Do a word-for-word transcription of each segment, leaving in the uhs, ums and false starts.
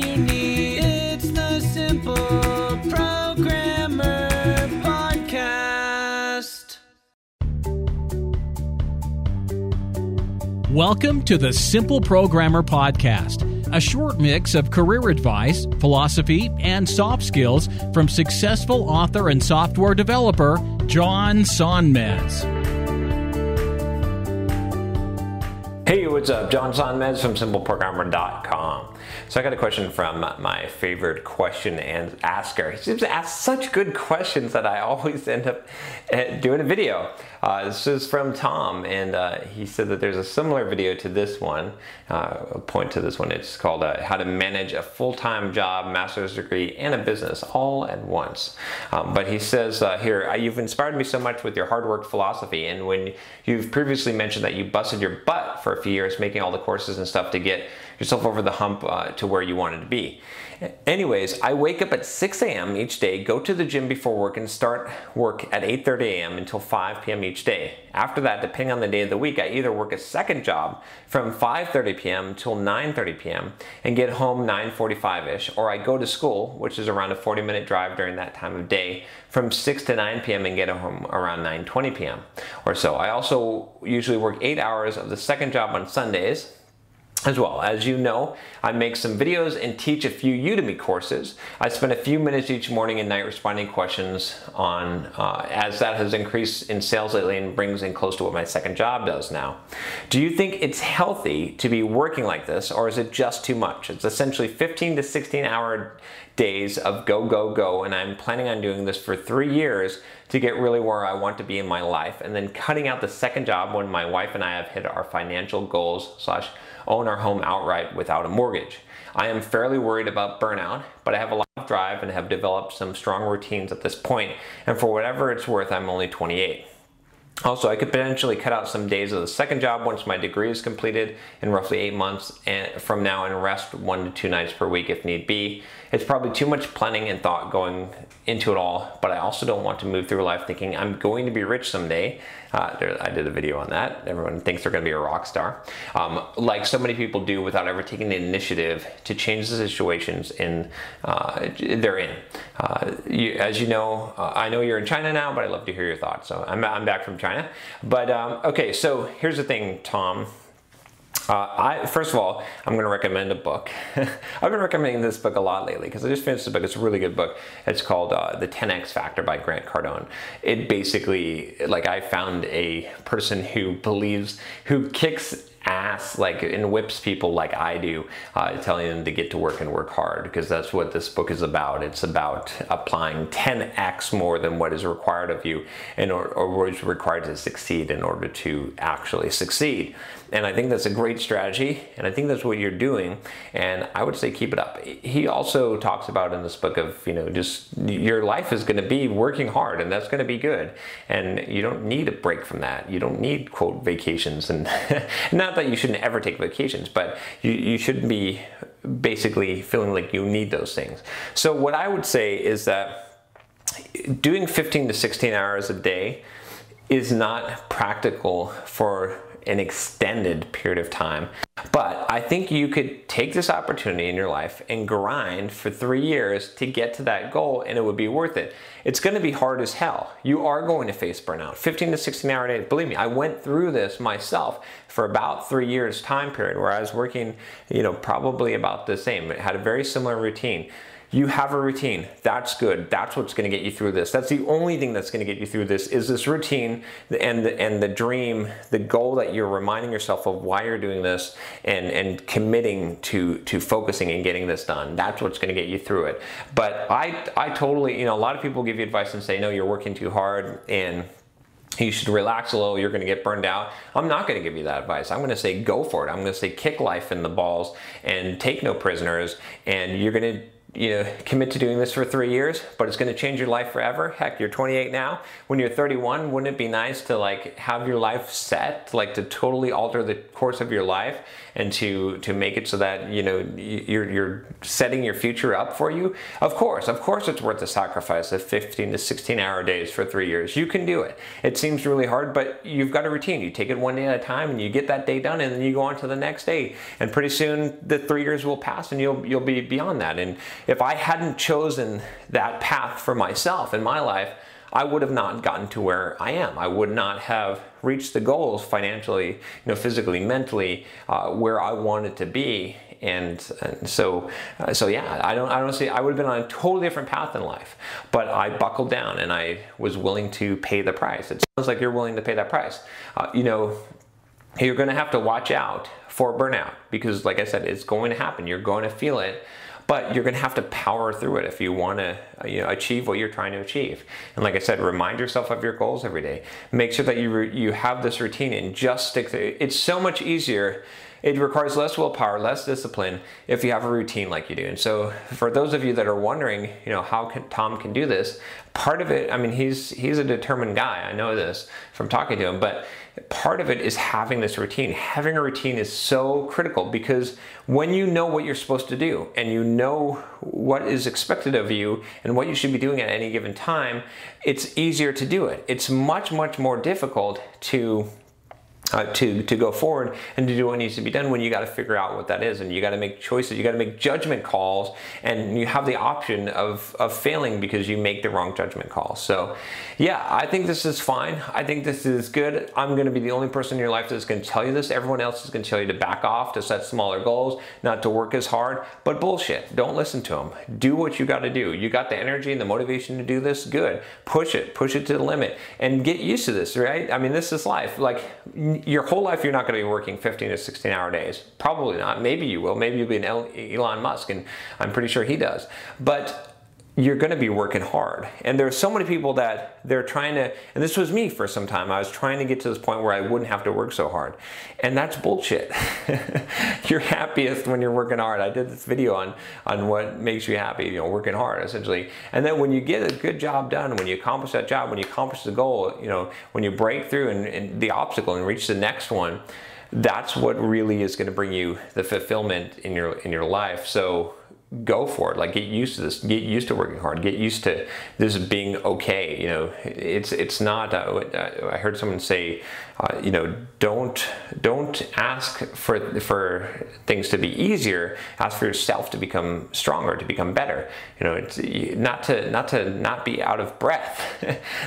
you need. It's the Simple Programmer Podcast. Welcome to the Simple Programmer Podcast, a short mix of career advice, philosophy, and soft skills from successful author and software developer John Sonmez. Hey, what's up? John Sonmez from simple programmer dot com. So I got a question from my favorite question and asker. He seems to ask such good questions that I always end up doing a video. Uh, this is from Tom, and uh, he said that there's a similar video to this one. Uh, I'll point to this one. It's called uh, How to Manage a Full-Time Job, Master's Degree, and a Business All at Once. Um, but he says uh, here, you've inspired me so much with your hard work philosophy, and when you've previously mentioned that you busted your butt for a few years making all the courses and stuff to get yourself over the hump uh, to where you wanted to be. Anyways, I wake up at six a.m. each day, go to the gym before work, and start work at eight thirty a.m. until five p.m. each day. After that, depending on the day of the week, I either work a second job from five thirty p.m. till nine thirty p.m. and get home nine forty-five ish, or I go to school, which is around a forty minute drive during that time of day, from six to nine p.m. and get home around nine twenty p.m. or so. I also usually work eight hours of the second job on Sundays. As well, as you know, I make some videos and teach a few Udemy courses. I spend a few minutes each morning and night responding questions on, uh, as that has increased in sales lately and brings in close to what my second job does now. Do you think it's healthy to be working like this, or is it just too much? It's essentially fifteen to sixteen hour days of go, go, go, and I'm planning on doing this for three years to get really where I want to be in my life, and then cutting out the second job when my wife and I have hit our financial goals slash own our home outright without a mortgage. I am fairly worried about burnout, but I have a lot of drive and have developed some strong routines at this point, and for whatever it's worth, I'm only twenty-eight. Also, I could potentially cut out some days of the second job once my degree is completed in roughly eight months from now and rest one to two nights per week if need be. It's probably too much planning and thought going into it all, but I also don't want to move through life thinking I'm going to be rich someday. Uh, there, I did a video on that. Everyone thinks they're going to be a rock star, um, like so many people do, without ever taking the initiative to change the situations in uh, they're in. Uh, you, as you know, uh, I know you're in China now, but I'd love to hear your thoughts. So I'm, I'm back from China. China. But um, okay, so here's the thing, Tom. Uh, I, first of all, I'm going to recommend a book. I've been recommending this book a lot lately because I just finished the book. It's a really good book. It's called uh, The ten X Factor by Grant Cardone. It basically, like, I found a person who believes, who kicks ass, like, and whips people like I do, uh, telling them to get to work and work hard, because that's what this book is about. It's about applying ten x more than what is required of you and or, or what is required to succeed in order to actually succeed. And I think that's a great strategy, and I think that's what you're doing, and I would say keep it up. He also talks about in this book of, you know, just your life is going to be working hard, and that's going to be good, and you don't need a break from that. You don't need, quote, vacations, and not that you shouldn't ever take vacations, but you, you shouldn't be basically feeling like you need those things. So what I would say is that doing fifteen to sixteen hours a day is not practical for an extended period of time. But I think you could take this opportunity in your life and grind for three years to get to that goal, and it would be worth it. It's going to be hard as hell. You are going to face burnout. fifteen to sixteen hour days. Believe me, I went through this myself for about three years time period where I was working, you know, probably about the same. It had a very similar routine. You have a routine. That's good. That's what's going to get you through this. That's the only thing that's going to get you through this is this routine and the, and the dream, the goal that you're reminding yourself of why you're doing this and, and committing to, to focusing and getting this done. That's what's going to get you through it. But I, I totally, you know, a lot of people give you advice and say, no, you're working too hard and you should relax a little, you're going to get burned out. I'm not going to give you that advice. I'm going to say go for it. I'm going to say kick life in the balls and take no prisoners, and you're going to you know, commit to doing this for three years, but it's going to change your life forever. Heck, you're twenty-eight now. When you're thirty-one, wouldn't it be nice to like have your life set, like to totally alter the course of your life and to to make it so that you know you're you're setting your future up for you? Of course, of course, it's worth the sacrifice of fifteen to sixteen hour days for three years. You can do it. It seems really hard, but you've got a routine. You take it one day at a time, and you get that day done, and then you go on to the next day. And pretty soon, the three years will pass, and you'll you'll be beyond that. And if I hadn't chosen that path for myself in my life, I would have not gotten to where I am. I would not have reached the goals financially, you know, physically, mentally, uh, where I wanted to be. And, and so, uh, so yeah, I don't, I don't see, I would have been on a totally different path in life, but I buckled down and I was willing to pay the price. It sounds like you're willing to pay that price. Uh, you know, you're going to have to watch out for burnout because like I said, it's going to happen. You're going to feel it. But you're going to have to power through it if you want to you know, achieve what you're trying to achieve. And like I said, remind yourself of your goals every day. Make sure that you re you have this routine and just stick to it. It's so much easier. It requires less willpower, less discipline if you have a routine like you do. And so for those of you that are wondering, you know, how can Tom can do this, part of it, I mean, he's he's a determined guy. I know this from talking to him, but part of it is having this routine. Having a routine is so critical because when you know what you're supposed to do and you know what is expected of you and what you should be doing at any given time, it's easier to do it. It's much, much more difficult to Uh, to to go forward and to do what needs to be done when you got to figure out what that is, and you got to make choices, you got to make judgment calls, and you have the option of of failing because you make the wrong judgment call. So yeah, I think this is fine. I think this is good. I'm going to be the only person in your life that's going to tell you this. Everyone else is going to tell you to back off, to set smaller goals, not to work as hard, but bullshit. Don't listen to them. Do what you got to do. You got the energy and the motivation to do this. Good. Push it. Push it to the limit and get used to this, right? I mean, this is life. Like, your whole life, you're not going to be working fifteen to sixteen hour days. Probably not. Maybe you will. Maybe you'll be an Elon Musk, and I'm pretty sure he does. But you're going to be working hard. And there are so many people that they're trying to, and this was me for some time, I was trying to get to this point where I wouldn't have to work so hard. And that's bullshit. You're happiest when you're working hard. I did this video on, on what makes you happy, you know, working hard essentially. And then when you get a good job done, when you accomplish that job, when you accomplish the goal, you know, when you break through and, and the obstacle and reach the next one, that's what really is going to bring you the fulfillment in your, in your life. So go for it. Like, get used to this. Get used to working hard. Get used to this being okay. You know, it's it's not. Uh, I heard someone say, uh, you know, don't don't ask for for things to be easier. Ask for yourself to become stronger, to become better. You know, it's not to not to not be out of breath,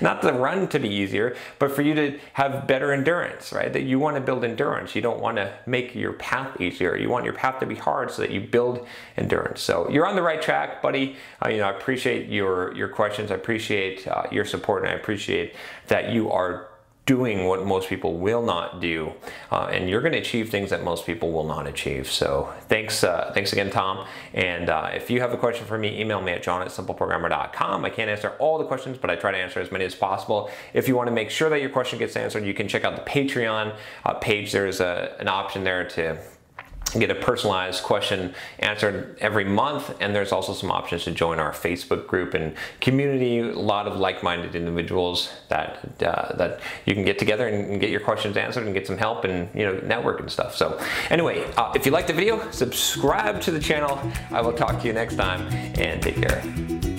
not the run to be easier, but for you to have better endurance. Right? That you want to build endurance. You don't want to make your path easier. You want your path to be hard so that you build endurance. So you're on the right track, buddy. Uh, you know, I appreciate your your questions. I appreciate uh, your support, and I appreciate that you are doing what most people will not do, uh, and you're going to achieve things that most people will not achieve. So thanks, uh, thanks again, Tom. And uh, if you have a question for me, email me at john at simple programmer dot com. I can't answer all the questions, but I try to answer as many as possible. If you want to make sure that your question gets answered, you can check out the Patreon uh, page. There's a, an option there to get a personalized question answered every month, and there's also some options to join our Facebook group and community. A lot of like-minded individuals that uh, that you can get together and get your questions answered and get some help and you know network and stuff. So anyway, uh, if you liked the video, subscribe to the channel. I will talk to you next time, and take care.